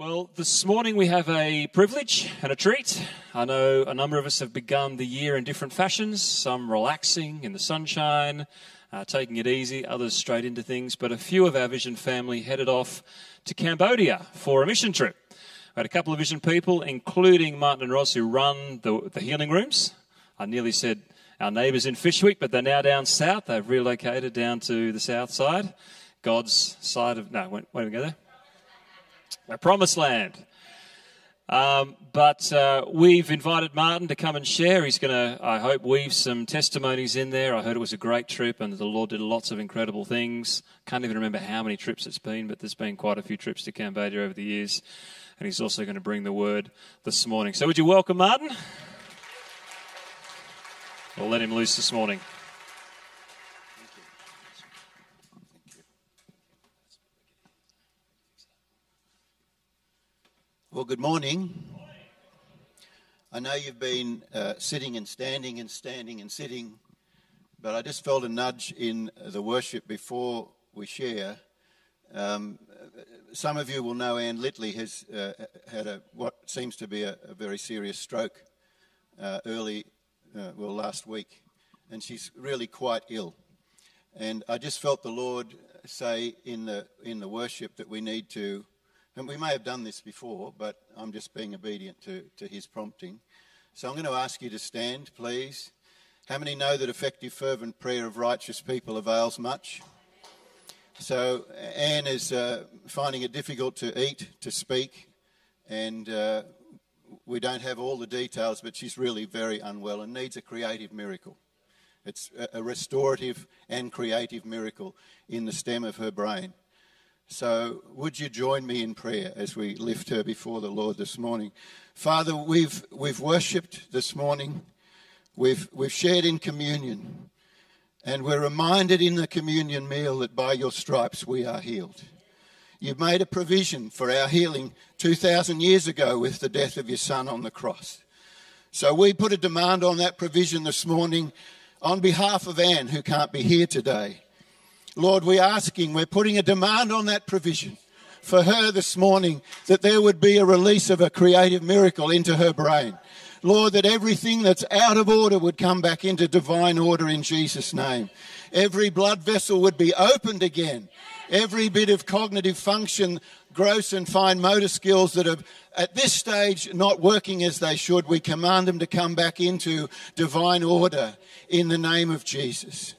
Well, this morning we have a privilege and a treat. I know a number of us have begun the year in different fashions, some relaxing in the sunshine, taking it easy, others straight into things, but a few of our Vision family headed off to Cambodia for a mission trip. We had a couple of Vision people, including Martyn and Ross, who run the healing rooms. I nearly said our neighbours in Fishwick, but they're now down south. They've relocated down to the south side, God's side of... No, won't even go there. A promised land. But we've invited Martyn to come and share. He's going to, I hope, weave some testimonies in there. I heard it was a great trip and the Lord did lots of incredible things. Can't even remember how many trips it's been, but there's been quite a few trips to Cambodia over the years. And he's also going to bring the word this morning. So would you welcome Martyn? We'll let him loose this morning. Well, good morning. I know you've been sitting and standing and standing and sitting, but I just felt a nudge in the worship before we share. Some of you will know Anne Littley has had what seems to be a very serious stroke last week, and she's really quite ill. And I just felt the Lord say in the worship that we need to. And we may have done this before, but I'm just being obedient to his prompting. So I'm going to ask you to stand, please. How many know that effective, fervent prayer of righteous people avails much? So Anne is finding it difficult to eat, to speak, and we don't have all the details, but she's really very unwell and needs a creative miracle. It's a restorative and creative miracle in the stem of her brain. So would you join me in prayer as we lift her before the Lord this morning? Father, we've worshipped this morning. We've shared in communion. And we're reminded in the communion meal that by your stripes we are healed. You've made a provision for our healing 2,000 years ago with the death of your Son on the cross. So we put a demand on that provision this morning on behalf of Anne, who can't be here today. Lord, we're asking, we're putting a demand on that provision for her this morning, that there would be a release of a creative miracle into her brain. Lord, that everything that's out of order would come back into divine order in Jesus' name. Every blood vessel would be opened again. Every bit of cognitive function, gross and fine motor skills that are at this stage not working as they should, we command them to come back into divine order in the name of Jesus.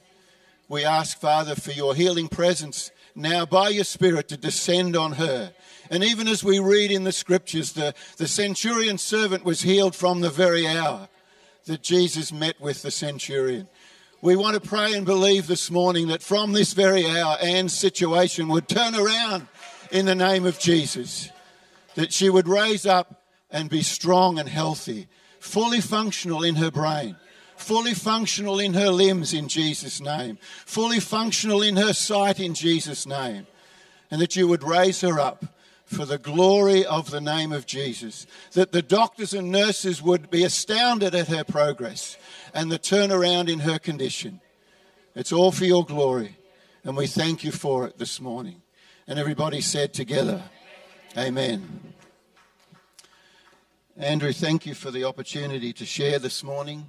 We ask, Father, for your healing presence now by your Spirit to descend on her. And even as we read in the Scriptures, the centurion servant was healed from the very hour that Jesus met with the centurion. We want to pray and believe this morning that from this very hour, Anne's situation would turn around in the name of Jesus, that she would raise up and be strong and healthy, fully functional in her brain. Fully functional in her limbs in Jesus' name. Fully functional in her sight in Jesus' name. And that you would raise her up for the glory of the name of Jesus. That the doctors and nurses would be astounded at her progress and the turnaround in her condition. It's all for your glory. And we thank you for it this morning. And everybody said together, Amen. Andrew, thank you for the opportunity to share this morning.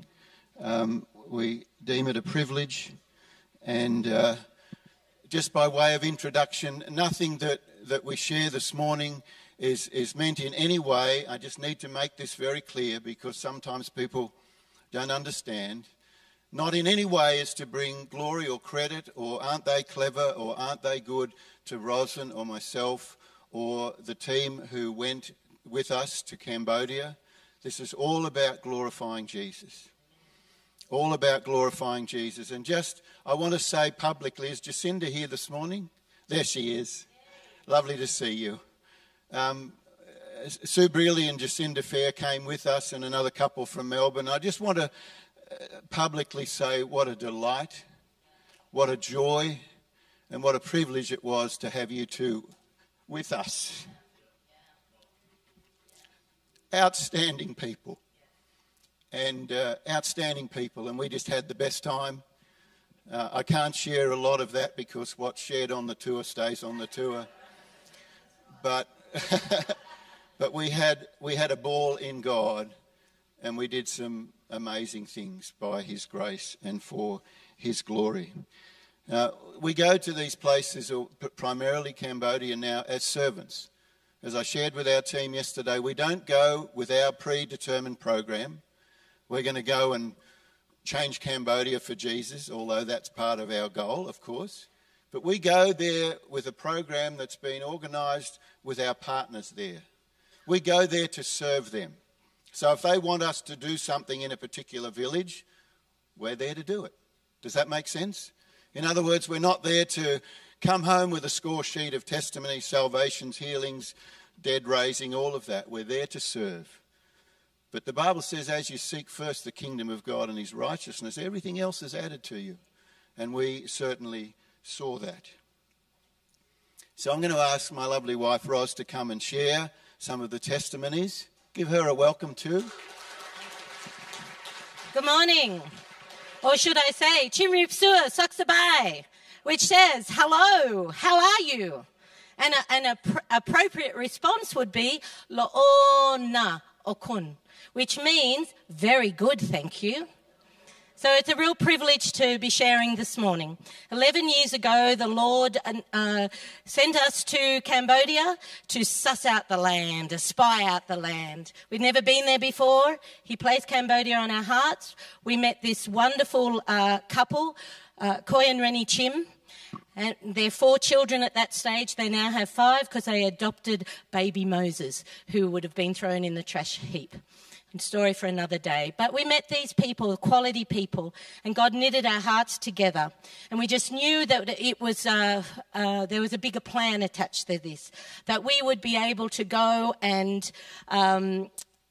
We deem it a privilege, and just by way of introduction, nothing that we share this morning is meant in any way. I just need to make this very clear because sometimes people don't understand. Not in any way is to bring glory or credit or aren't they clever or aren't they good to Roslyn or myself or the team who went with us to Cambodia. This is all about glorifying Jesus. All about glorifying Jesus. And just, I want to say publicly, is Jacinda here this morning? There she is. Lovely to see you. Sue Brealey and Jacinda Fair came with us and another couple from Melbourne. I just want to publicly say what a delight, what a joy, and what a privilege it was to have you two with us. Outstanding people. And outstanding people, and we just had the best time. I can't share a lot of that because what's shared on the tour stays on the tour. But we had a ball in God, and we did some amazing things by his grace and for his glory. We go to these places, primarily Cambodia now, as servants. As I shared with our team yesterday, we don't go with our predetermined program. We're going to go and change Cambodia for Jesus, although that's part of our goal, of course. But we go there with a program that's been organised with our partners there. We go there to serve them. So if they want us to do something in a particular village, we're there to do it. Does that make sense? In other words, we're not there to come home with a score sheet of testimonies, salvations, healings, dead raising, all of that. We're there to serve. But the Bible says, as you seek first the kingdom of God and his righteousness, everything else is added to you. And we certainly saw that. So I'm going to ask my lovely wife, Roz, to come and share some of the testimonies. Give her a welcome too. Good morning. Or should I say, Chimrufsuksabay, which says, hello, how are you? And an appropriate response would be, Laona okun, which means, very good, thank you. So it's a real privilege to be sharing this morning. 11 years ago, the Lord sent us to Cambodia to suss out the land, to spy out the land. We'd never been there before. He placed Cambodia on our hearts. We met this wonderful couple, Khoy and Rennie Chim. And their 4 children at that stage, they now have 5 because they adopted baby Moses, who would have been thrown in the trash heap. Story for another day. But we met these people, quality people, and God knitted our hearts together. And we just knew that it was there was a bigger plan attached to this, that we would be able to go and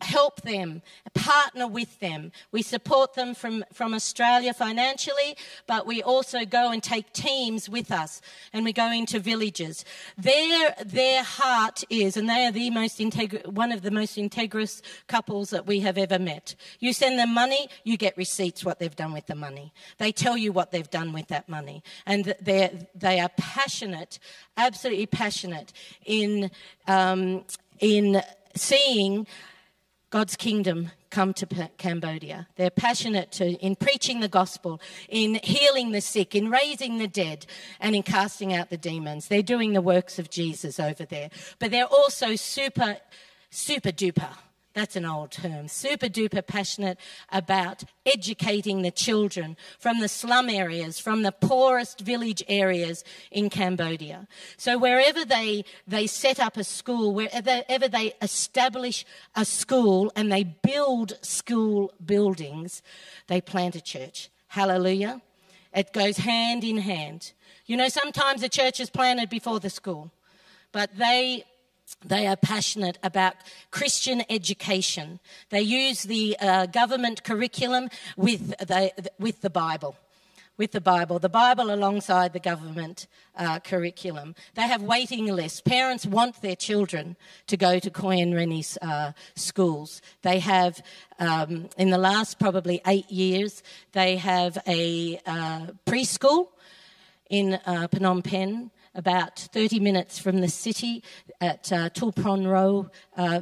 help them, partner with them. We support them from Australia financially, but we also go and take teams with us, and we go into villages. Their heart is, and they are the most one of the most integrous couples that we have ever met. You send them money, you get receipts, what they've done with the money. They tell you what they've done with that money. And they are passionate, absolutely passionate in seeing God's kingdom come to Cambodia. They're passionate in preaching the gospel, in healing the sick, in raising the dead, and in casting out the demons. They're doing the works of Jesus over there. But they're also super, super duper. That's an old term. Super duper passionate about educating the children from the slum areas, from the poorest village areas in Cambodia. So wherever they set up a school, wherever they establish a school and they build school buildings, they plant a church. Hallelujah. It goes hand in hand. You know, sometimes the church is planted before the school, but they are passionate about Christian education. They use the government curriculum with the Bible. With the Bible alongside the government curriculum. They have waiting lists. Parents want their children to go to Khoy and Rennie's schools. They have, in the last probably 8 years, they have a preschool in Phnom Penh, about 30 minutes from the city at Tuol Pongro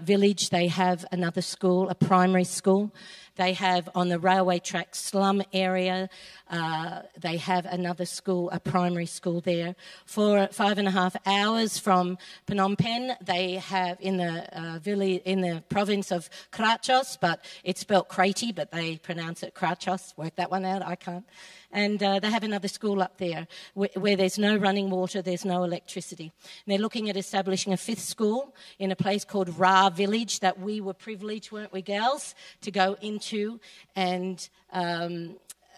village. They have another school, a primary school. They have on the railway track slum area. They have another school, a primary school there. 5.5 hours from Phnom Penh, they have in the village in the province of Kratie, but it's spelled Kratie, but they pronounce it Kratie. Work that one out. I can't. And they have another school up there where there's no running water, there's no electricity. And they're looking at establishing a 5th school in a place called Ra Village that we were privileged, weren't we, girls, to go into, and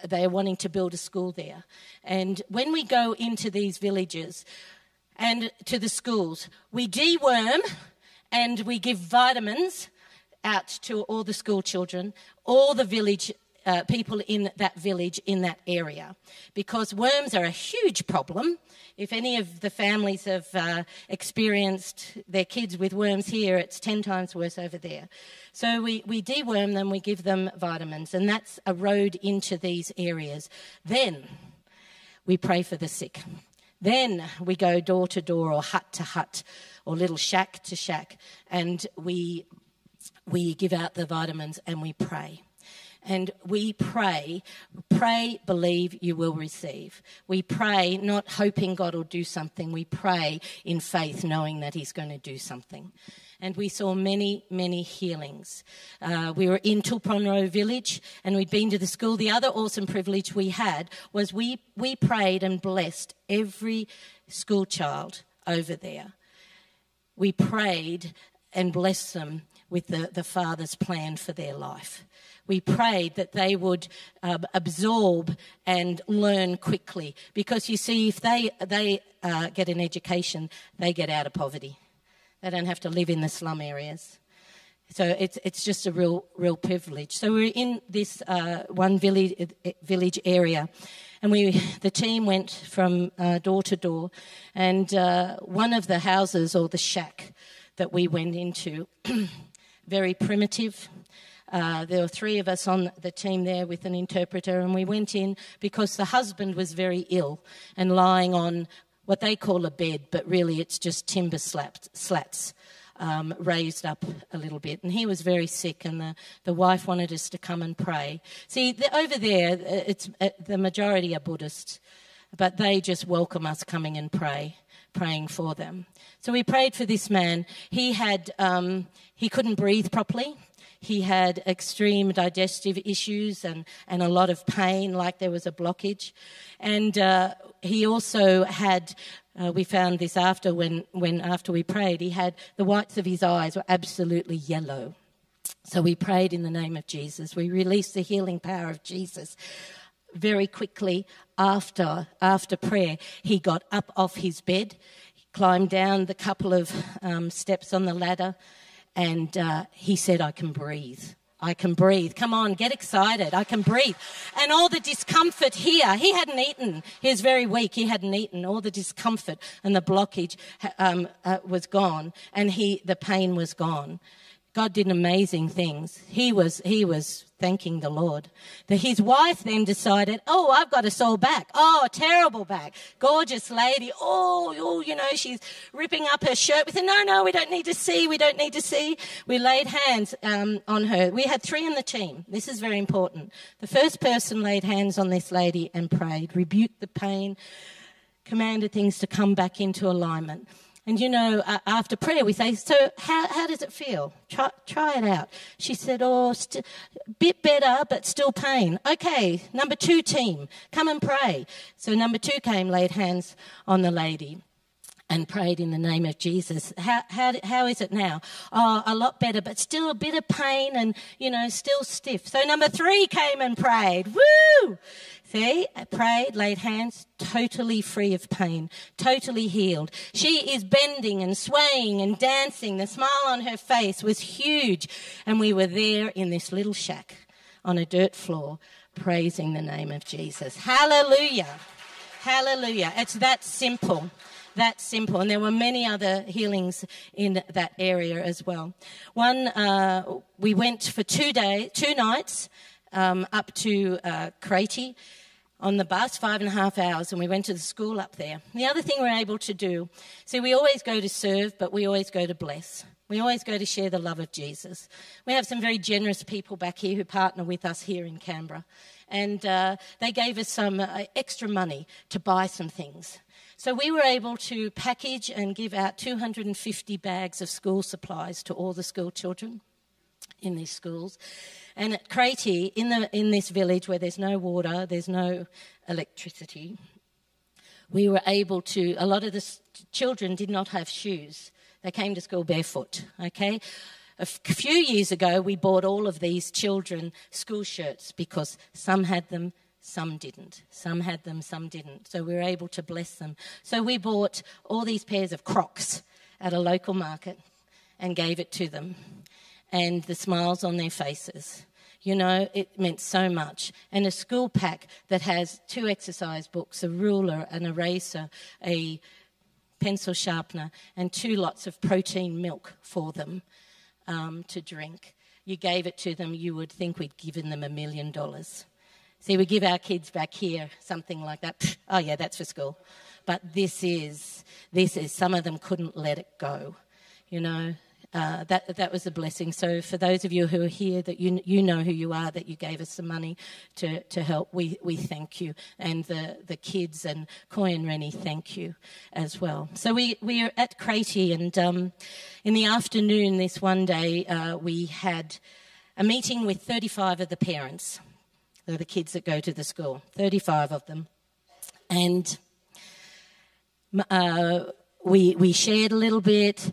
they're wanting to build a school there. And when we go into these villages and to the schools, we deworm and we give vitamins out to all the school children, all the village people in that village, in that area, because worms are a huge problem. If any of the families have experienced their kids with worms here, it's 10 times worse over there. So we deworm them, we give them vitamins, and that's a road into these areas. Then we pray for the sick. Then we go door to door or hut to hut or little shack to shack, and we give out the vitamins and we pray. And we pray, believe, you will receive. We pray not hoping God will do something. We pray in faith knowing that he's going to do something. And we saw many, many healings. We were in Tuol Pongro village and we'd been to the school. The other awesome privilege we had was we prayed and blessed every school child over there. We prayed and blessed them with the Father's plan for their life. We prayed that they would absorb and learn quickly, because, you see, if they get an education, they get out of poverty. They don't have to live in the slum areas. So it's just a real privilege. So we're in this one village area, and the team went from door to door, and one of the houses or the shack that we went into, very primitive. There were three of us on the team there with an interpreter, and we went in because the husband was very ill and lying on what they call a bed, but really it's just timber slats raised up a little bit. And he was very sick, and the wife wanted us to come and pray. See, over there, the majority are Buddhists, but they just welcome us coming and praying for them. So we prayed for this man. He couldn't breathe properly. He had extreme digestive issues and a lot of pain, like there was a blockage. And he also had, we found this after after we prayed, he had the whites of his eyes were absolutely yellow. So we prayed in the name of Jesus. We released the healing power of Jesus. Very quickly after prayer, he got up off his bed, climbed down the couple of steps on the ladder, and he said, "I can breathe. I can breathe. Come on, get excited. I can breathe." And all the discomfort here, he hadn't eaten. He was very weak. He hadn't eaten. All the discomfort and the blockage was gone, and the pain was gone. God did amazing things. He was thanking the Lord. His wife then decided, "Oh, I've got a sore back. Oh, terrible back. Gorgeous lady. Oh, you know, she's ripping up her shirt." We said, No, we don't need to see. We don't need to see. We laid hands on her. We had three in the team. This is very important. The first person laid hands on this lady and prayed, rebuked the pain, commanded things to come back into alignment. And, you know, after prayer, we say, "So how does it feel? Try it out." She said, "Oh, bit better, but still pain." "Okay, number two team, come and pray." So number two came, laid hands on the lady and prayed in the name of Jesus. How is it now?" "Oh, a lot better, but still a bit of pain and, you know, still stiff." So number three came and prayed. Woo! See, prayed, laid hands, totally free of pain, totally healed. She is bending and swaying and dancing. The smile on her face was huge. And we were there in this little shack on a dirt floor praising the name of Jesus. Hallelujah. Hallelujah. It's that simple. That simple. And there were many other healings in that area as well. We went for 2 nights up to Kratie on the bus, 5.5 hours, and we went to the school up there. The other thing we're able to do, see, we always go to serve, but we always go to bless. We always go to share the love of Jesus. We have some very generous people back here who partner with us here in Canberra, and they gave us some extra money to buy some things. So we were able to package and give out 250 bags of school supplies to all the school children in these schools. And at Kratie, in this village where there's no water, there's no electricity, we were able to, a lot of the children did not have shoes. They came to school barefoot, okay? A few years ago, we bought all of these children school shirts because some had them, some didn't. Some had them, some didn't. So we were able to bless them. So we bought all these pairs of Crocs at a local market and gave it to them. And the smiles on their faces, you know, it meant so much. And a school pack that has 2 exercise books, a ruler, an eraser, a pencil sharpener, and 2 lots of protein milk for them to drink. You gave it to them, you would think we'd given them $1 million. See, we give our kids back here something like that. "Oh, yeah, that's for school." but this is, some of them couldn't let it go, you know. That was a blessing. So for those of you who are here, that you know who you are, that you gave us some money to help, we thank you. And the kids and Khoy and Rennie, thank you as well. So we are at Kratie, and in the afternoon this one day we had a meeting with 35 of the parents, the kids that go to the school, 35 of them. And we shared a little bit.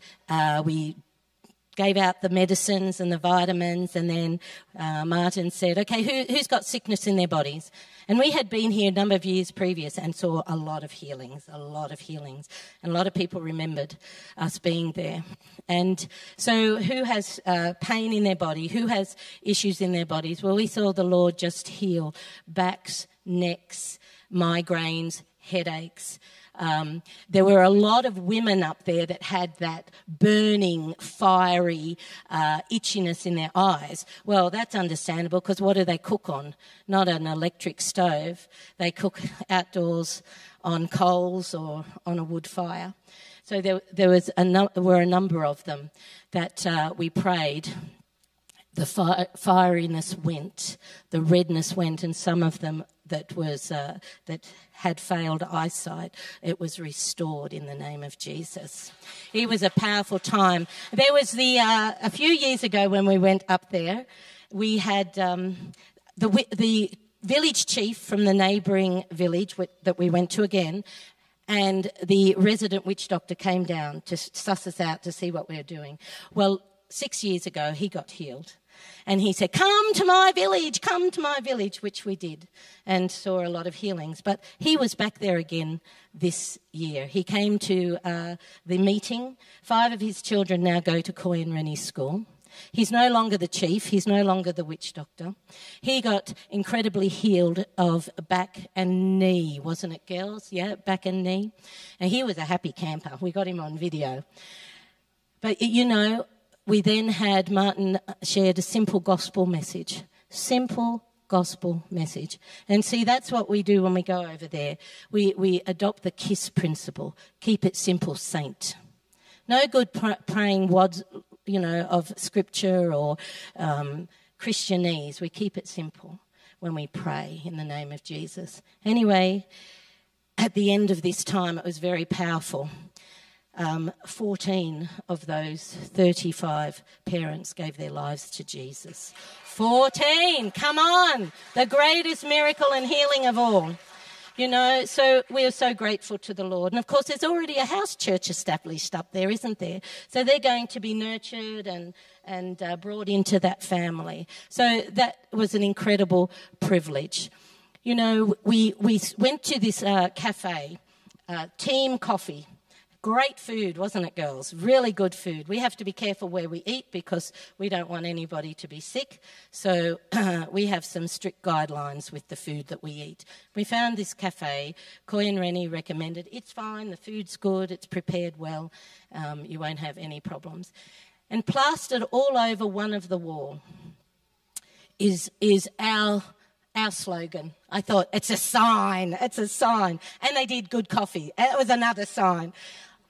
We gave out the medicines and the vitamins, and then Martyn said, okay, who's got sickness in their bodies? And we had been here a number of years previous and saw a lot of healings, and a lot of people remembered us being there. And so who has pain in their body? Who has issues in their bodies? Well, we saw the Lord just heal backs, necks, migraines, headaches. There were a lot of women up there that had that burning, fiery itchiness in their eyes. Well, that's understandable, because what do they cook on? Not an electric stove. They cook outdoors on coals or on a wood fire. So there were a number of them that we prayed. The fieriness went, the redness went, and some of them that had failed eyesight, it was restored in the name of Jesus. It was a powerful time. There was a few years ago when we went up there, we had the village chief from the neighbouring village that we went to again, and the resident witch doctor came down to suss us out to see what we were doing. Well, 6 years ago, he got healed. And he said, come to my village, which we did, and saw a lot of healings. But he was back there again this year. He came to the meeting. 5 of his children now go to Khoy and Rennie's school. He's no longer the chief. He's no longer the witch doctor. He got incredibly healed of back and knee, wasn't it, girls? Yeah, back and knee. And he was a happy camper. We got him on video. But, you know, we then had Martyn shared a simple gospel message. And see, that's what we do when we go over there. We adopt the KISS principle. Keep it simple, saint. No good praying wads, you know, of scripture or Christianese. We keep it simple when we pray in the name of Jesus. Anyway, at the end of this time, it was very powerful. 14 of those 35 parents gave their lives to Jesus. 14, come on, the greatest miracle and healing of all. You know, so we are so grateful to the Lord. And, of course, there's already a house church established up there, isn't there? So they're going to be nurtured and brought into that family. So that was an incredible privilege. You know, we went to this cafe, Team Coffee. Great food, wasn't it, girls? Really good food. We have to be careful where we eat because we don't want anybody to be sick. So we have some strict guidelines with the food that we eat. We found this cafe. Khoy and Rennie recommended. It's fine. The food's good. It's prepared well. You won't have any problems. And plastered all over one of the wall is our slogan. I thought, it's a sign. And they did good coffee. That was another sign.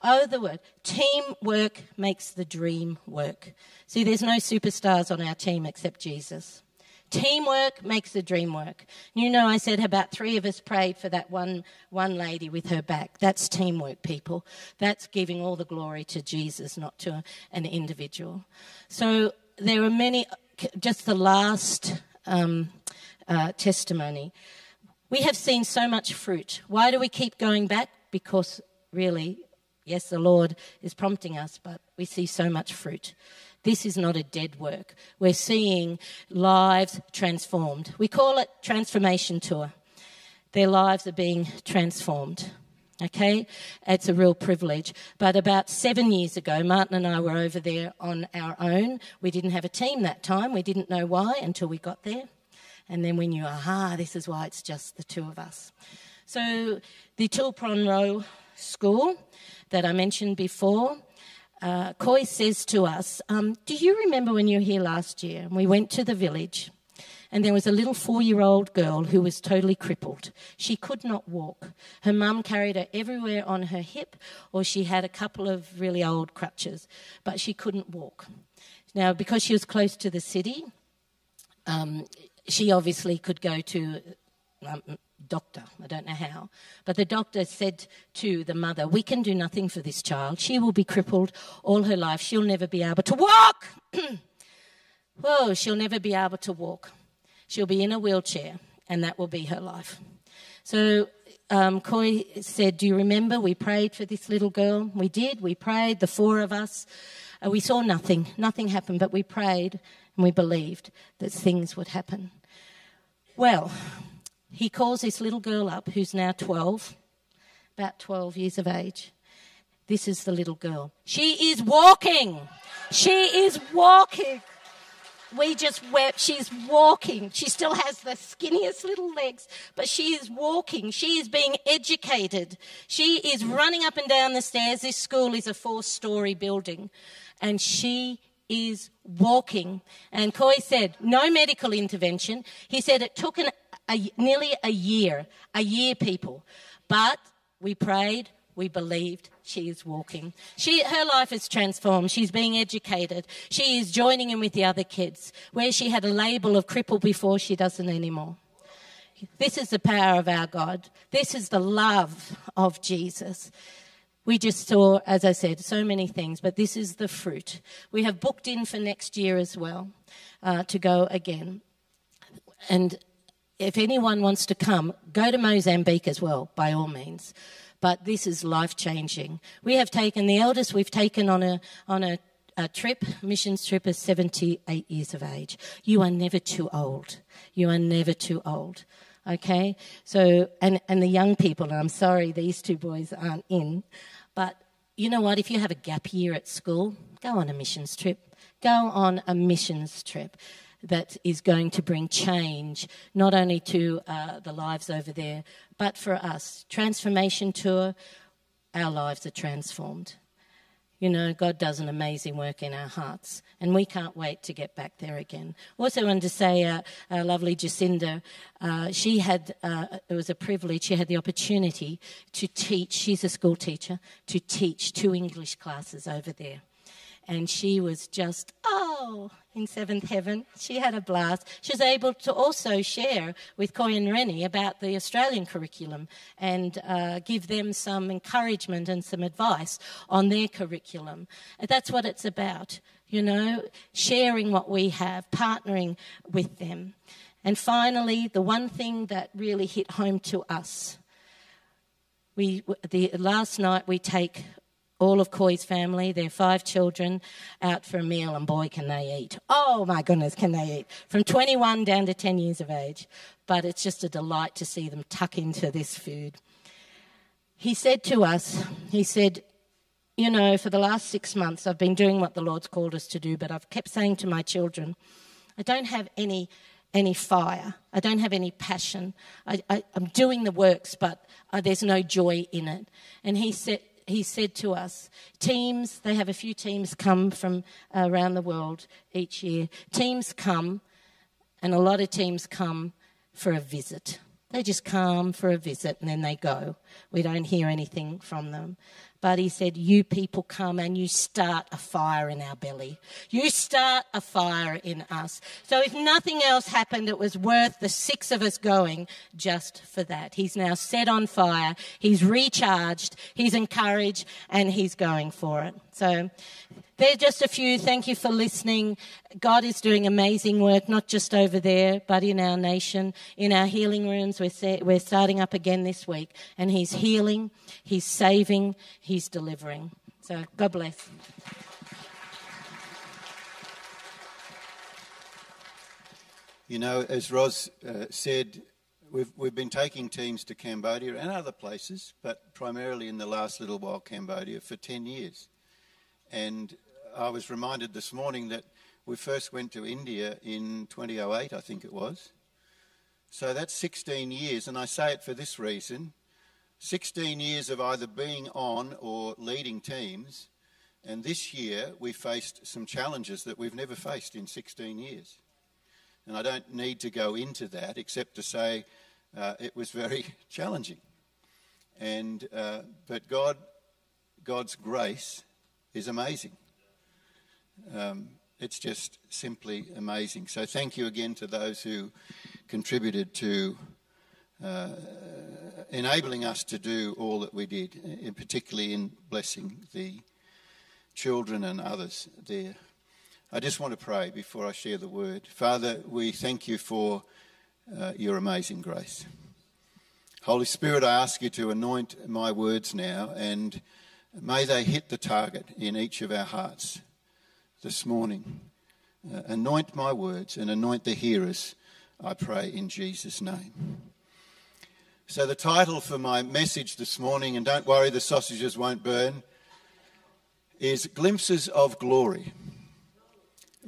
Oh, the word. Teamwork makes the dream work. See, there's no superstars on our team except Jesus. Teamwork makes the dream work. You know, I said about 3 of us prayed for that one lady with her back. That's teamwork, people. That's giving all the glory to Jesus, not to an individual. So there are many, just the last testimony. We have seen so much fruit. Why do we keep going back? Because really, yes, the Lord is prompting us, but we see so much fruit. This is not a dead work. We're seeing lives transformed. We call it Transformation Tour. Their lives are being transformed. Okay? It's a real privilege. But about 7 years ago, Martyn and I were over there on our own. We didn't have a team that time. We didn't know why until we got there. And then we knew, this is why it's just the 2 of us. So the Tuol Pongro school that I mentioned before, Khoy says to us, do you remember when you were here last year? And we went to the village and there was a little 4-year-old girl who was totally crippled. She could not walk. Her mum carried her everywhere on her hip, or she had a couple of really old crutches, but she couldn't walk. Now, because she was close to the city, she obviously could go to doctor, I don't know how, but the doctor said to the mother, "We can do nothing for this child. She will be crippled all her life. She'll never be able to walk." Whoa, she'll never be able to walk. She'll be in a wheelchair, and that will be her life. So Khoy said, "Do you remember we prayed for this little girl?" We did. We prayed, the four of us. We saw nothing. Nothing happened, but we prayed and we believed that things would happen. Well, he calls this little girl up, who's now 12, about 12 years of age. This is the little girl. She is walking. She is walking. We just wept. She's walking. She still has the skinniest little legs, but she is walking. She is being educated. She is running up and down the stairs. This school is a 4-story building, and she is walking. And Khoy said, no medical intervention. He said it took nearly a year, people. But we prayed, we believed, she is walking. Her life is transformed. She's being educated. She is joining in with the other kids. Where she had a label of cripple before, she doesn't anymore. This is the power of our God. This is the love of Jesus. We just saw, as I said, so many things, but this is the fruit. We have booked in for next year as well to go again. And if anyone wants to come, go to Mozambique as well, by all means. But this is life-changing. We have taken the eldest we've taken on a trip, missions trip, is 78 years of age. You are never too old. You are never too old. Okay? So, and the young people, and I'm sorry these two boys aren't in, but you know what? If you have a gap year at school, go on a missions trip. Go on a missions trip. That is going to bring change, not only to the lives over there, but for us. Transformation tour, our lives are transformed. You know, God does an amazing work in our hearts, and we can't wait to get back there again. Also wanted to say, our lovely Jacinda, she had, it was a privilege, she had the opportunity to teach, she's a school teacher, to teach 2 English classes over there. And she was just, in seventh heaven. She had a blast. She was able to also share with Khoy and Rennie about the Australian curriculum and give them some encouragement and some advice on their curriculum. That's what it's about, you know, sharing what we have, partnering with them. And finally, the one thing that really hit home to us, last night we take all of Khoy's family, their 5 children, out for a meal, and boy, can they eat. Oh, my goodness, can they eat. From 21 down to 10 years of age. But it's just a delight to see them tuck into this food. He said to us, you know, for the last 6 months, I've been doing what the Lord's called us to do, but I've kept saying to my children, I don't have any fire. I don't have any passion. I'm doing the works, but there's no joy in it. And He said to us, teams, they have a few teams come from around the world each year. Teams come, and a lot of teams come for a visit. They just come for a visit, and then they go. We don't hear anything from them. But he said, you people come and you start a fire in our belly. You start a fire in us. So if nothing else happened, it was worth the 6 of us going just for that. He's now set on fire. He's recharged. He's encouraged, and he's going for it. So they're just a few. Thank you for listening. God is doing amazing work, not just over there, but in our nation, in our healing rooms. We're starting up again this week, and he's healing, he's saving, he's delivering. So God bless. You know, as Roz said, we've been taking teams to Cambodia and other places, but primarily in the last little while Cambodia for 10 years. And I was reminded this morning that we first went to India in 2008, I think it was. So that's 16 years, and I say it for this reason. 16 years of either being on or leading teams, and this year we faced some challenges that we've never faced in 16 years. And I don't need to go into that except to say it was very challenging. And but God's grace is amazing. It's just simply amazing. So thank you again to those who contributed to enabling us to do all that we did, in particularly in blessing the children and others there. I just want to pray before I share the word. Father, we thank you for your amazing grace. Holy Spirit, I ask you to anoint my words now, and may they hit the target in each of our hearts this morning. Anoint my words and anoint the hearers, I pray in Jesus' name. So the title for my message this morning, and don't worry, the sausages won't burn, is Glimpses of Glory.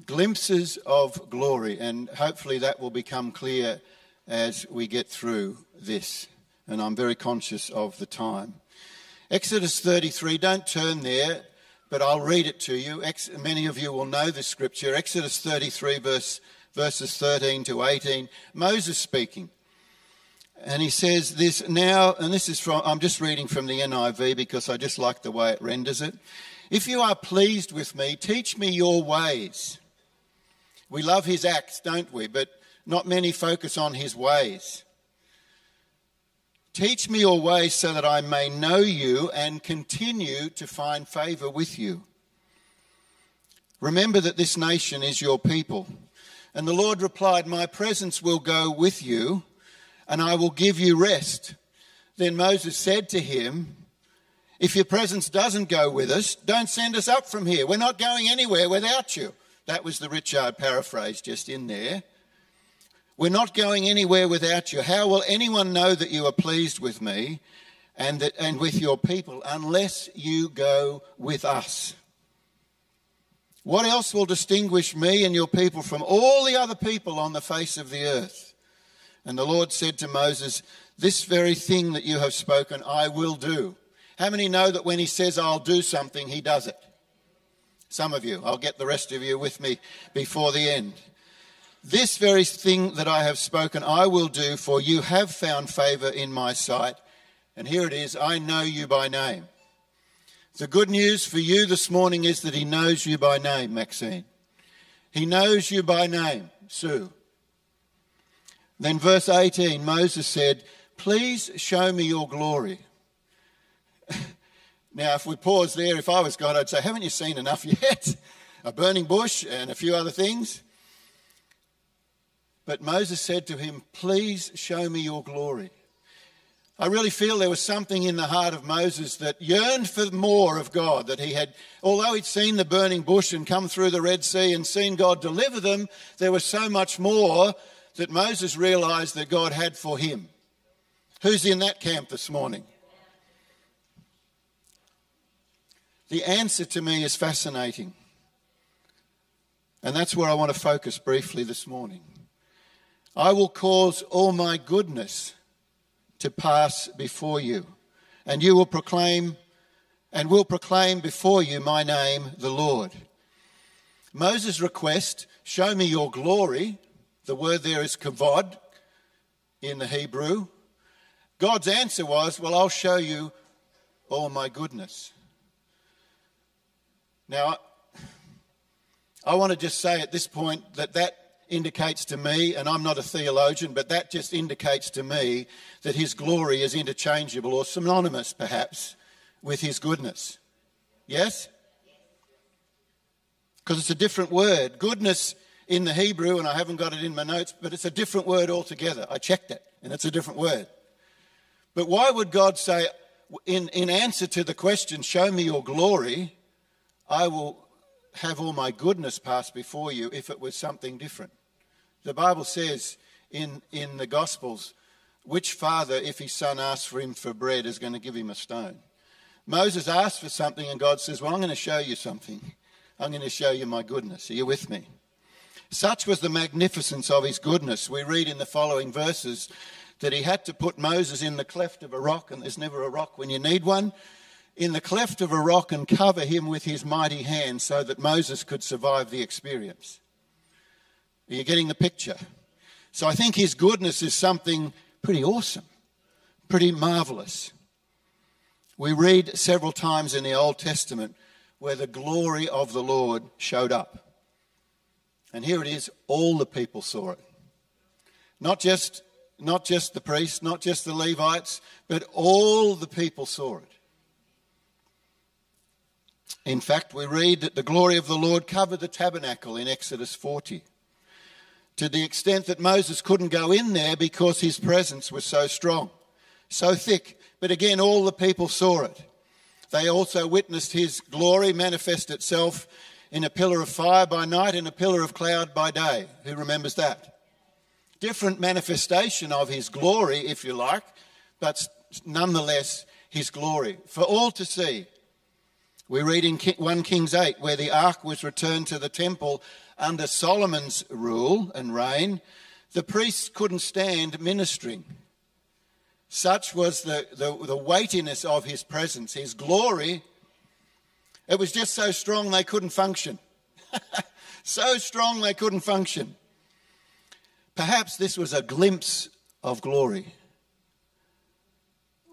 Glimpses of Glory, and hopefully that will become clear as we get through this. And I'm very conscious of the time. Exodus 33, don't turn there, but I'll read it to you. Many of you will know this scripture. Exodus 33, verses 13 to 18, Moses speaking. And he says this now, and this is from, I'm just reading from the NIV because I just like the way it renders it. If you are pleased with me, teach me your ways. We love his acts, don't we? But not many focus on his ways. Teach me your ways so that I may know you and continue to find favor with you. Remember that this nation is your people. And the Lord replied, my presence will go with you, and I will give you rest. Then Moses said to him, if your presence doesn't go with us, don't send us up from here. We're not going anywhere without you. That was the Ritchard paraphrase just in there. We're not going anywhere without you. How will anyone know that you are pleased with me and with your people unless you go with us? What else will distinguish me and your people from all the other people on the face of the earth? And the Lord said to Moses, this very thing that you have spoken, I will do. How many know that when he says, I'll do something, he does it? Some of you. I'll get the rest of you with me before the end. This very thing that I have spoken, I will do, for you have found favor in my sight. And here it is, I know you by name. The good news for you this morning is that he knows you by name, Maxine. He knows you by name, Sue. Then verse 18, Moses said, please show me your glory. Now, if we pause there, if I was God, I'd say, haven't you seen enough yet? A burning bush and a few other things. But Moses said to him, please show me your glory. I really feel there was something in the heart of Moses that yearned for more of God, that he had, although he'd seen the burning bush and come through the Red Sea and seen God deliver them, there was so much more that Moses realised that God had for him. Who's in that camp this morning? The answer to me is fascinating. And that's where I want to focus briefly this morning. I will cause all my goodness to pass before you, and you will proclaim, and will proclaim before you my name, the Lord. Moses' request, show me your glory. The word there is kavod in the Hebrew. God's answer was, well, I'll show you all my goodness. Now, I want to just say at this point that indicates to me, and I'm not a theologian, but that just indicates to me that his glory is interchangeable or synonymous, perhaps, with his goodness. Yes? Because it's a different word. Goodness in the Hebrew, and I haven't got it in my notes, but it's a different word altogether. I checked it, and it's a different word. But why would God say, in answer to the question, show me your glory, I will have all my goodness pass before you, if it was something different? The Bible says in the Gospels, which father, if his son asks for him for bread, is going to give him a stone? Moses asked for something, and God says, well, I'm going to show you something. I'm going to show you my goodness. Are you with me? Such was the magnificence of his goodness. We read in the following verses that he had to put Moses in the cleft of a rock, and there's never a rock when you need one, in the cleft of a rock, and cover him with his mighty hand so that Moses could survive the experience. Are you getting the picture? So I think his goodness is something pretty awesome, pretty marvellous. We read several times in the Old Testament where the glory of the Lord showed up. And here it is, all the people saw it. Not just the priests, not just the Levites, but all the people saw it. In fact, we read that the glory of the Lord covered the tabernacle in Exodus 40, to the extent that Moses couldn't go in there because his presence was so strong, so thick. But again, all the people saw it. They also witnessed his glory manifest itself in a pillar of fire by night and a pillar of cloud by day. Who remembers that? Different manifestation of his glory, if you like, but nonetheless his glory for all to see. We read in 1 Kings 8 where the ark was returned to the temple under Solomon's rule and reign. The priests couldn't stand ministering. Such was the weightiness of his presence, his glory. It was just so strong they couldn't function. So strong they couldn't function. Perhaps this was a glimpse of glory.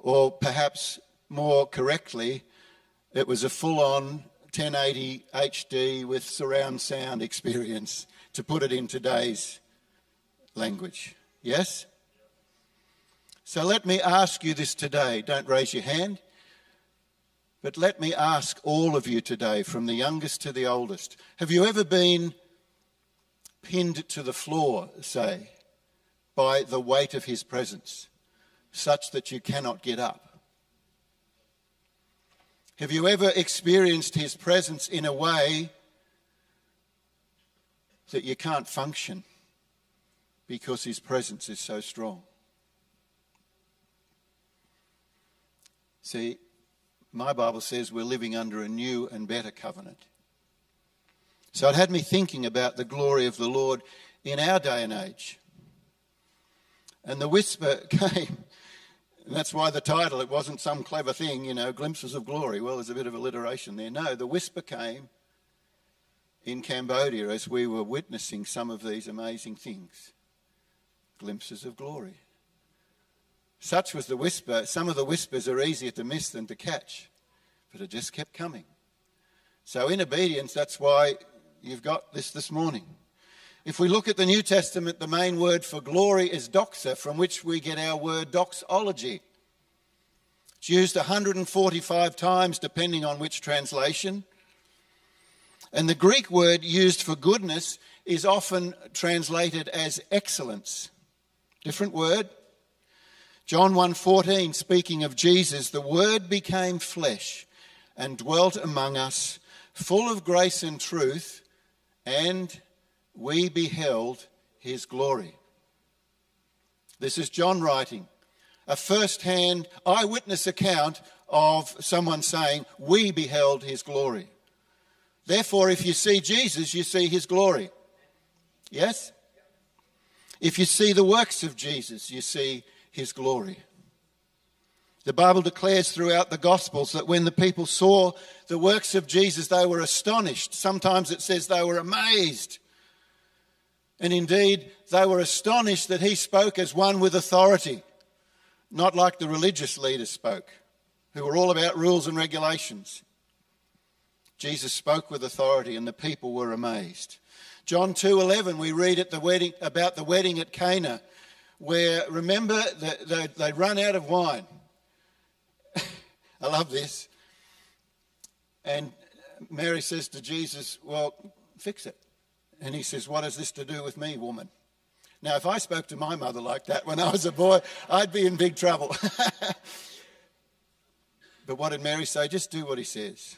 Or perhaps more correctly, it was a full-on 1080 HD with surround sound experience, to put it in today's language. Yes? So let me ask you this today. Don't raise your hand. But let me ask all of you today, from the youngest to the oldest, have you ever been pinned to the floor, say, by the weight of his presence, such that you cannot get up? Have you ever experienced his presence in a way that you can't function because his presence is so strong? See, my Bible says we're living under a new and better covenant. So it had me thinking about the glory of the Lord in our day and age. And the whisper came. And that's why the title, it wasn't some clever thing, you know, glimpses of glory. Well, there's a bit of alliteration there. No, the whisper came in Cambodia as we were witnessing some of these amazing things. Glimpses of glory. Such was the whisper. Some of the whispers are easier to miss than to catch, but it just kept coming. So in obedience, that's why you've got this morning. If we look at the New Testament, the main word for glory is doxa, from which we get our word doxology. It's used 145 times, depending on which translation. And the Greek word used for goodness is often translated as excellence. Different word. John 1:14, speaking of Jesus, the Word became flesh and dwelt among us, full of grace and truth, and we beheld his glory. This is John writing, a first-hand eyewitness account of someone saying, we beheld his glory. Therefore, if you see Jesus, you see his glory. Yes? If you see the works of Jesus, you see his glory. The Bible declares throughout the Gospels that when the people saw the works of Jesus, they were astonished. Sometimes it says they were amazed. And indeed, they were astonished that he spoke as one with authority, not like the religious leaders spoke, who were all about rules and regulations. Jesus spoke with authority and the people were amazed. John 2:11, we read at the wedding, about the wedding at Cana, where, remember, they run out of wine. I love this. And Mary says to Jesus, well, fix it. And he says, what has this to do with me, woman? Now, if I spoke to my mother like that when I was a boy, I'd be in big trouble. But what did Mary say? Just do what he says.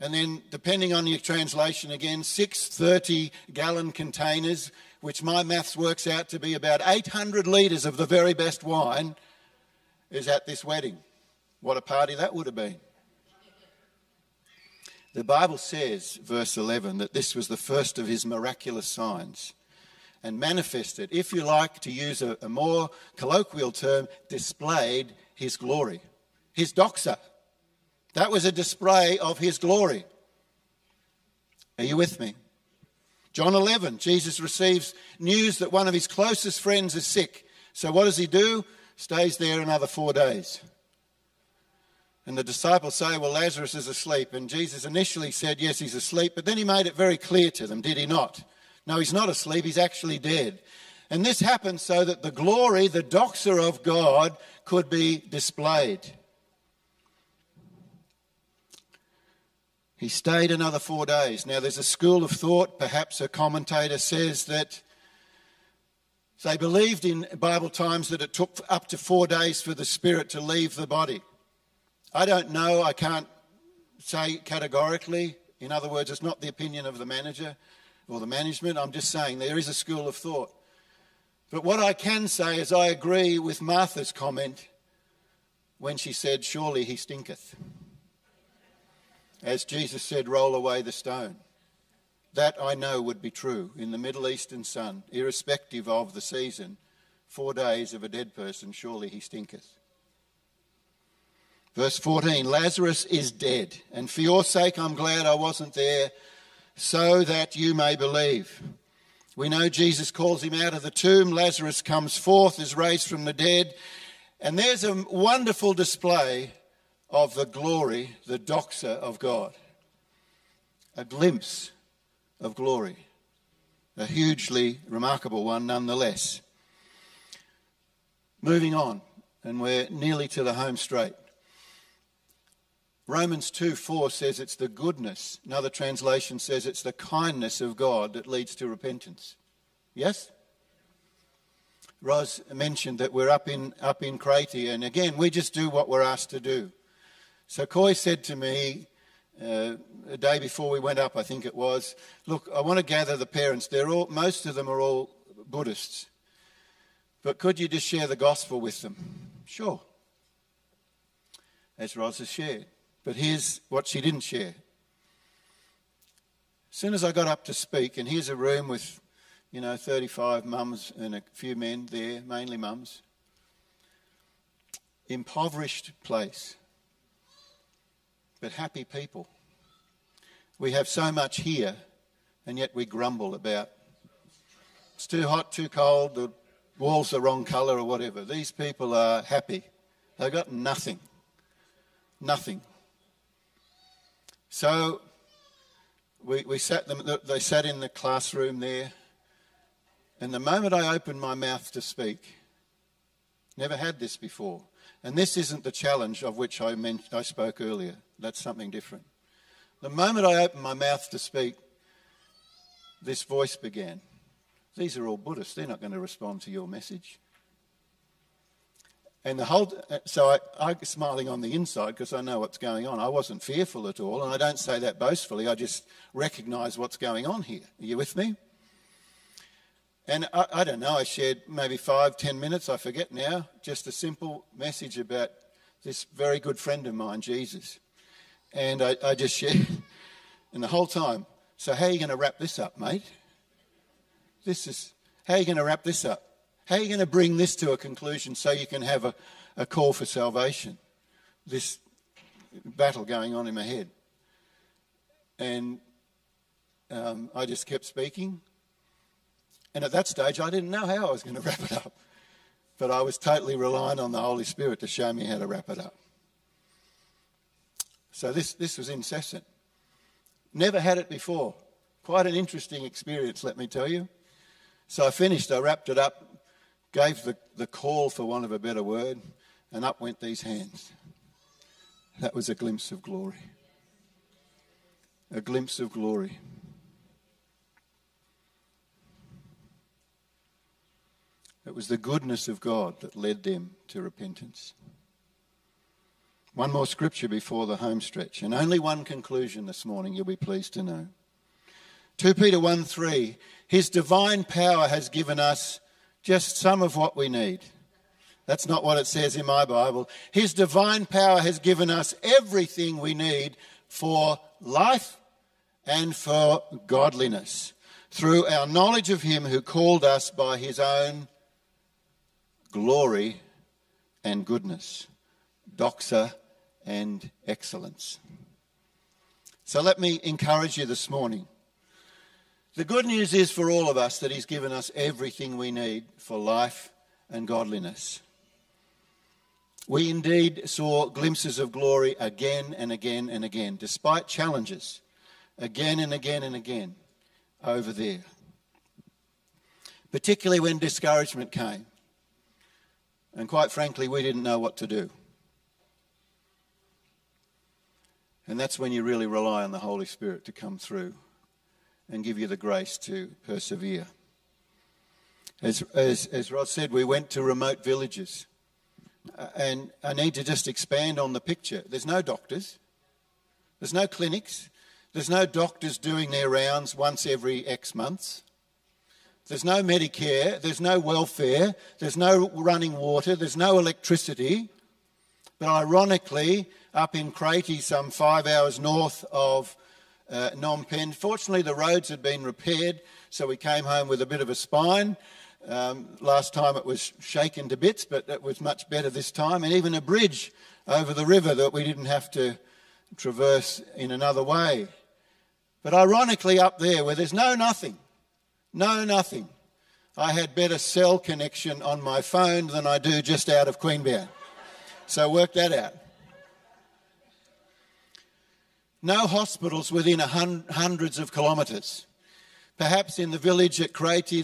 And then, depending on your translation again, 6 30-gallon containers, which my maths works out to be about 800 litres of the very best wine, is at this wedding. What a party that would have been. The Bible says, verse 11, that this was the first of his miraculous signs and manifested, if you like to use a more colloquial term, displayed his glory, his doxa. That was a display of his glory. Are you with me? John 11, Jesus receives news that one of his closest friends is sick. So what does he do? Stays there another 4 days. And the disciples say, well, Lazarus is asleep. And Jesus initially said, yes, he's asleep. But then he made it very clear to them, did he not? No, he's not asleep. He's actually dead. And this happened so that the glory, the doxa of God, could be displayed. He stayed another 4 days. Now, there's a school of thought, perhaps a commentator says, that they believed in Bible times that it took up to 4 days for the spirit to leave the body. I don't know. I can't say categorically. In other words, it's not the opinion of the manager or the management. I'm just saying there is a school of thought. But what I can say is I agree with Martha's comment when she said, surely he stinketh. As Jesus said, roll away the stone. That I know would be true in the Middle Eastern sun, irrespective of the season. 4 days of a dead person, surely he stinketh. Verse 14, Lazarus is dead, and for your sake I'm glad I wasn't there, so that you may believe. We know Jesus calls him out of the tomb. Lazarus comes forth, is raised from the dead. And there's a wonderful display of the glory, the doxa of God. A glimpse of glory. A hugely remarkable one nonetheless. Moving on, and we're nearly to the home straight. Romans 2:4 says it's the goodness. Another translation says it's the kindness of God that leads to repentance. Yes? Roz mentioned that we're up in Kratie, and again, we just do what we're asked to do. So Khoy said to me a day before we went up, I think it was, look, I want to gather the parents. Most of them are all Buddhists. But could you just share the gospel with them? Sure. As Roz has shared. But here's what she didn't share. As soon as I got up to speak, and here's a room with, 35 mums and a few men there, mainly mums. Impoverished place, but happy people. We have so much here, and yet we grumble about it's too hot, too cold, the walls the wrong colour or whatever. These people are happy. They've got nothing. Nothing. So we sat them. They sat in the classroom there, and the moment I opened my mouth to speak, never had this before. And this isn't the challenge of which I spoke earlier. That's something different. The moment I opened my mouth to speak, this voice began. These are all Buddhists. They're not going to respond to your message. And I'm smiling on the inside because I know what's going on. I wasn't fearful at all, and I don't say that boastfully. I just recognise what's going on here. Are you with me? And I don't know, I shared maybe 5, 10 minutes, I forget now, just a simple message about this very good friend of mine, Jesus. And I just shared, and the whole time, so how are you going to wrap this up, mate? How are you going to wrap this up? How are you going to bring this to a conclusion so you can have a call for salvation? This battle going on in my head. And I just kept speaking. And at that stage, I didn't know how I was going to wrap it up. But I was totally reliant on the Holy Spirit to show me how to wrap it up. So this was incessant. Never had it before. Quite an interesting experience, let me tell you. So I finished, I wrapped it up. Gave the call, for want of a better word, and up went these hands. That was a glimpse of glory. A glimpse of glory. It was the goodness of God that led them to repentance. One more scripture before the home stretch, and only one conclusion this morning, you'll be pleased to know. 2 Peter 1:3, his divine power has given us just some of what we need. That's not what it says in my Bible. His divine power has given us everything we need for life and for godliness through our knowledge of him who called us by his own glory and goodness, doxa and excellence. So let me encourage you this morning The good news is for all of us that he's given us everything we need for life and godliness. We indeed saw glimpses of glory again and again and again, despite challenges, again and again and again over there. Particularly when discouragement came. And quite frankly, we didn't know what to do. And that's when you really rely on the Holy Spirit to come through and give you the grace to persevere. As Ross said, we went to remote villages. And I need to just expand on the picture. There's no doctors. There's no clinics. There's no doctors doing their rounds once every X months. There's no Medicare. There's no welfare. There's no running water. There's no electricity. But ironically, up in Kratie, some 5 hours north of Phnom Penh, fortunately the roads had been repaired, so we came home with a bit of a spine. Last time it was shaken to bits, but it was much better this time. And even a bridge over the river that we didn't have to traverse in another way. But ironically, up there where there's no nothing, I had better cell connection on my phone than I do just out of Queenbeyan. So work that out. No hospitals within hundreds of kilometres. Perhaps in the village at Kratie,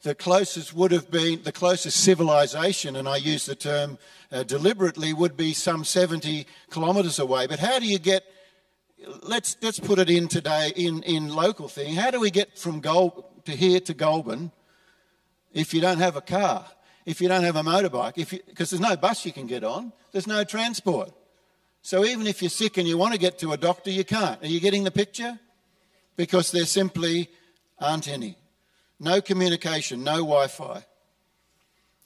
the closest would have been, the closest civilization, and I use the term deliberately, would be some 70 kilometres away. But how do you get, let's put it in today, in local thing, how do we get from here to Goulburn if you don't have a car, if you don't have a motorbike, because there's no bus you can get on, there's no transport. So even if you're sick and you want to get to a doctor, you can't. Are you getting the picture? Because there simply aren't any. No communication, no Wi-Fi.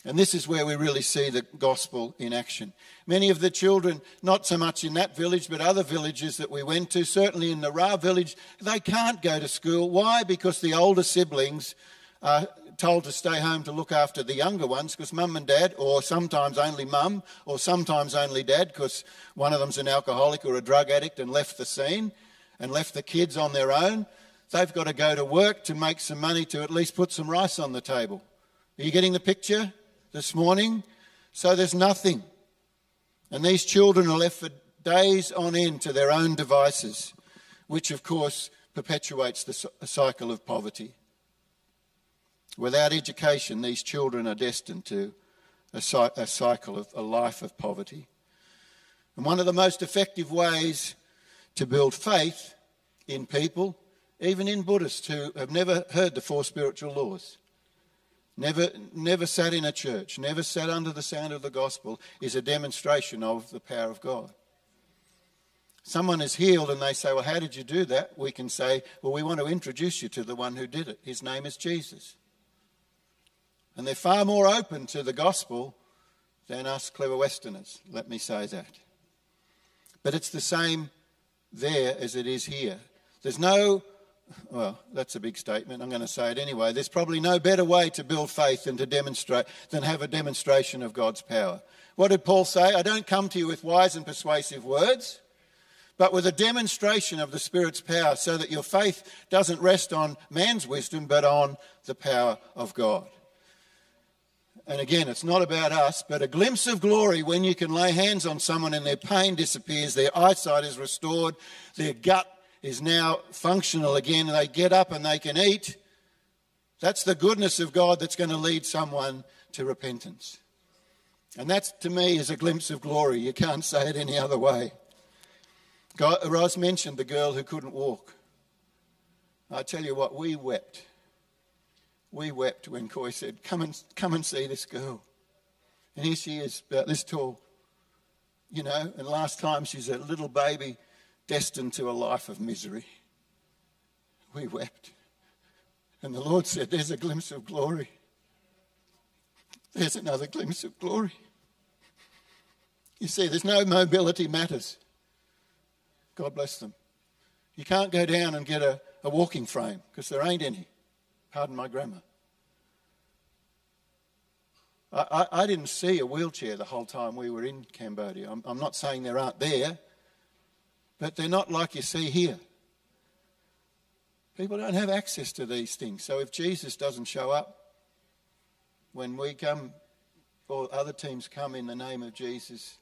And this is where we really see the gospel in action. Many of the children, not so much in that village, but other villages that we went to, certainly in the Ra Village, they can't go to school. Why? Because the older siblings are told to stay home to look after the younger ones, because mum and dad, or sometimes only mum, or sometimes only dad, because one of them's an alcoholic or a drug addict and left the scene and left the kids on their own. They've got to go to work to make some money to at least put some rice on the table. Are you getting the picture this morning? So there's nothing. And these children are left for days on end to their own devices, which of course perpetuates the cycle of poverty. Without education, these children are destined to a cycle of a life of poverty. And one of the most effective ways to build faith in people, even in Buddhists who have never heard the four spiritual laws, never sat in a church, never sat under the sound of the gospel, is a demonstration of the power of God. Someone is healed and they say, well, how did you do that? We can say, well, we want to introduce you to the one who did it. His name is Jesus. And they're far more open to the gospel than us clever Westerners, let me say that. But it's the same there as it is here. There's no... Well, that's a big statement. I'm going to say it anyway. There's probably no better way to build faith than have a demonstration of God's power. What did Paul say? I don't come to you with wise and persuasive words, but with a demonstration of the Spirit's power, so that your faith doesn't rest on man's wisdom, but on the power of God. And again, it's not about us, but a glimpse of glory when you can lay hands on someone and their pain disappears, their eyesight is restored, their gut is now functional again, and they get up and they can eat. That's the goodness of God that's going to lead someone to repentance. And that, to me, is a glimpse of glory. You can't say it any other way. Ross mentioned the girl who couldn't walk. I tell you what, we wept. We wept when Khoy said, come and see this girl. And here she is, about this tall. You know, and last time she's a little baby, destined to a life of misery. We wept. And the Lord said, there's a glimpse of glory. There's another glimpse of glory. You see, there's no mobility matters. God bless them. You can't go down and get a walking frame, because there ain't any. Pardon my grammar. I didn't see a wheelchair the whole time we were in Cambodia. I'm not saying there aren't there, but they're not like you see here. People don't have access to these things. So if Jesus doesn't show up when we come, or other teams come in the name of Jesus.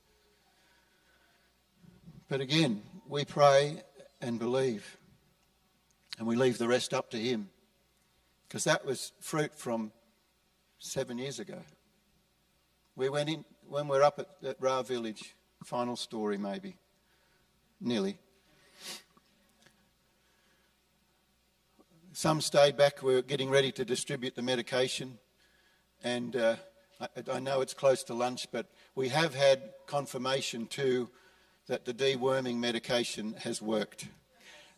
But again, we pray and believe, and we leave the rest up to him, because that was fruit from 7 years ago. We went in, when we're up at Ra Village, final story maybe, nearly. Some stayed back, we were getting ready to distribute the medication, and I know it's close to lunch, but we have had confirmation too that the deworming medication has worked.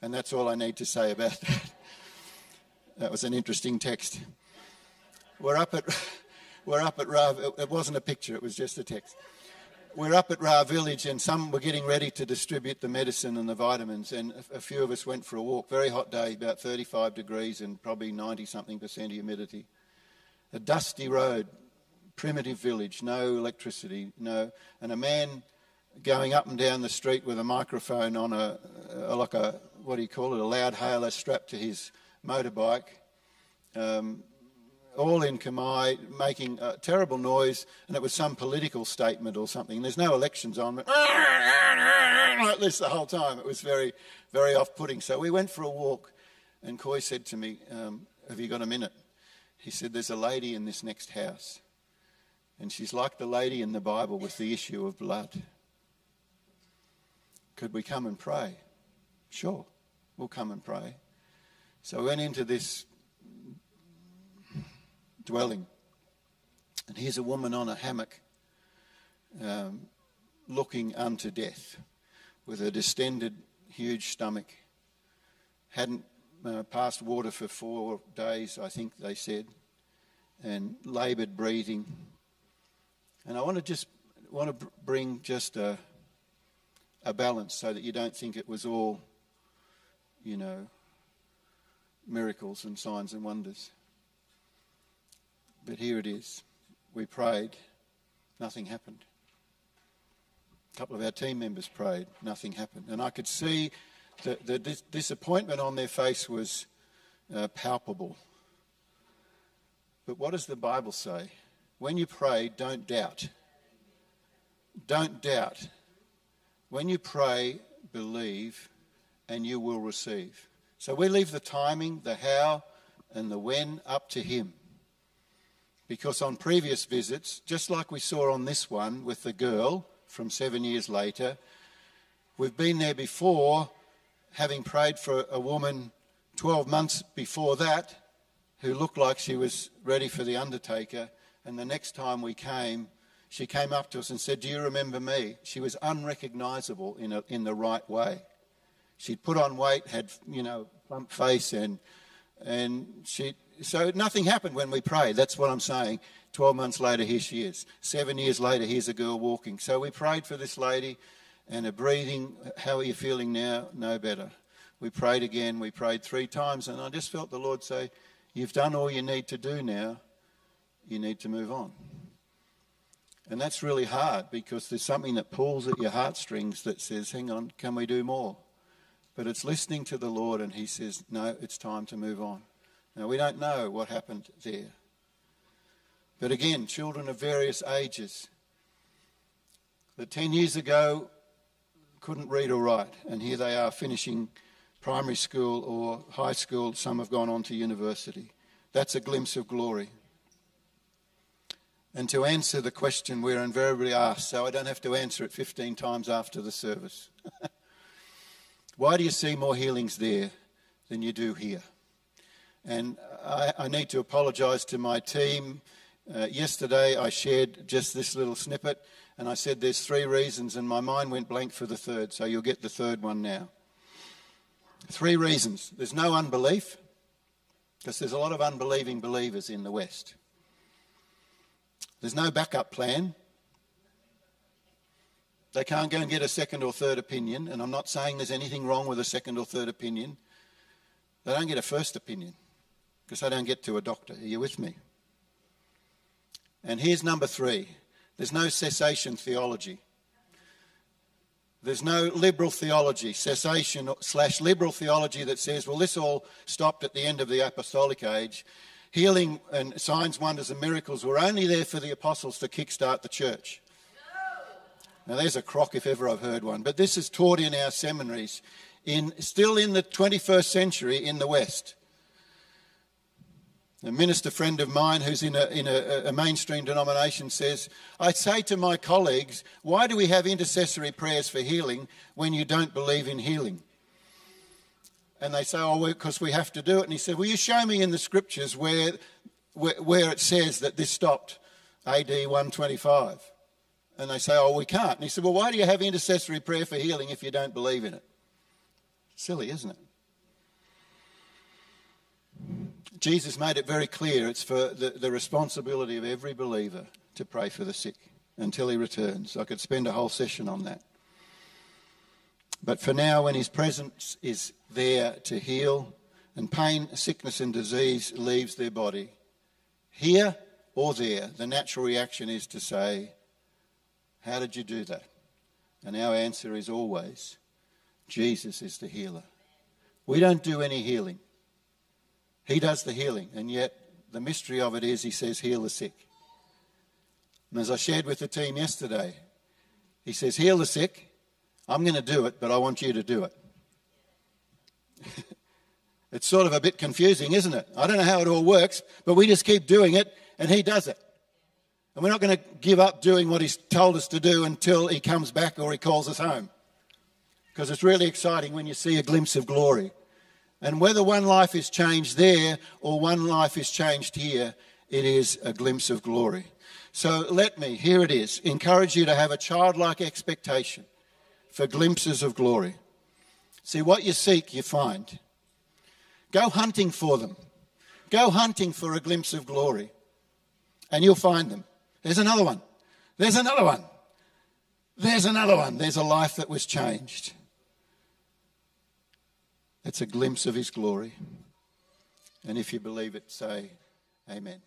And that's all I need to say about that. That was an interesting text. We're up at Ra, it wasn't a picture, it was just a text. We're up at Ra Village and some were getting ready to distribute the medicine and the vitamins, and a few of us went for a walk. Very hot day, about 35 degrees and probably 90-something% humidity. A dusty road, primitive village, no electricity, and a man going up and down the street with a microphone on a what do you call it, a loudhailer strapped to his motorbike, all in Khmer, making a terrible noise, and it was some political statement or something. There's no elections on, but like this the whole time. It was very, very off-putting. So we went for a walk, and Khoy said to me, have you got a minute? He said, there's a lady in this next house, and she's like the lady in the Bible with the issue of blood. Could we come and pray? Sure, we'll come and pray. So we went into this dwelling, and here's a woman on a hammock looking unto death with a distended, huge stomach. Hadn't passed water for 4 days, I think they said, and laboured breathing. And I want to bring just a balance, so that you don't think it was all, miracles and signs and wonders. But here it is. We prayed, nothing happened. A couple of our team members prayed, nothing happened. And I could see that the disappointment on their face was palpable. But what does the Bible say? When you pray, don't doubt. Don't doubt. When you pray, believe, and you will receive. So we leave the timing, the how, and the when up to him. Because on previous visits, just like we saw on this one with the girl from 7 years later, we've been there before, having prayed for a woman 12 months before that, who looked like she was ready for the undertaker, and the next time we came, she came up to us and said, do you remember me? She was unrecognisable in the right way. She'd put on weight, had, plump face, and she... So nothing happened when we prayed. That's what I'm saying. 12 months later, here she is. 7 years later, here's a girl walking. So we prayed for this lady and her breathing. How are you feeling now? No better. We prayed again. We prayed 3 times, and I just felt the Lord say, you've done all you need to do now. You need to move on. And that's really hard, because there's something that pulls at your heartstrings that says, hang on, can we do more? But it's listening to the Lord, and he says, no, it's time to move on. Now, we don't know what happened there. But again, children of various ages that 10 years ago couldn't read or write, and here they are finishing primary school or high school. Some have gone on to university. That's a glimpse of glory. And to answer the question we're invariably asked, so I don't have to answer it 15 times after the service. Why do you see more healings there than you do here? And I need to apologise to my team. Yesterday I shared just this little snippet, and I said there's 3 reasons, and my mind went blank for the third, so you'll get the third one now. 3 reasons. There's no unbelief, because there's a lot of unbelieving believers in the West. There's no backup plan. They can't go and get a second or third opinion, and I'm not saying there's anything wrong with a second or third opinion. They don't get a first opinion, because they don't get to a doctor. Are you with me? And here's number 3. There's no cessation theology. There's no liberal theology, cessation/liberal theology that says, well, this all stopped at the end of the apostolic age. Healing and signs, wonders and miracles were only there for the apostles to kickstart the church. Now, there's a crock if ever I've heard one. But this is taught in our seminaries, still in the 21st century in the West. A minister friend of mine who's in a mainstream denomination says, I say to my colleagues, why do we have intercessory prayers for healing when you don't believe in healing? And they say, oh, because we have to do it. And he said, well, you show me in the scriptures where it says that this stopped AD 125. And they say, oh, we can't. And he said, well, why do you have intercessory prayer for healing if you don't believe in it? Silly, isn't it? Jesus made it very clear it's for the responsibility of every believer to pray for the sick until he returns. I could spend a whole session on that. But for now, when his presence is there to heal and pain, sickness and disease leaves their body, here or there, the natural reaction is to say, how did you do that? And our answer is always, Jesus is the healer. We don't do any healing. He does the healing, and yet the mystery of it is he says, heal the sick. And as I shared with the team yesterday, he says, heal the sick. I'm going to do it, but I want you to do it. It's sort of a bit confusing, isn't it? I don't know how it all works, but we just keep doing it, and he does it. And we're not going to give up doing what he's told us to do until he comes back or he calls us home. Because it's really exciting when you see a glimpse of glory. And whether one life is changed there or one life is changed here, it is a glimpse of glory. So let me, here it is, encourage you to have a childlike expectation for glimpses of glory. See, what you seek, you find. Go hunting for them. Go hunting for a glimpse of glory, and you'll find them. There's another one. There's another one. There's another one. There's a life that was changed. It's a glimpse of his glory. And if you believe it, say, amen.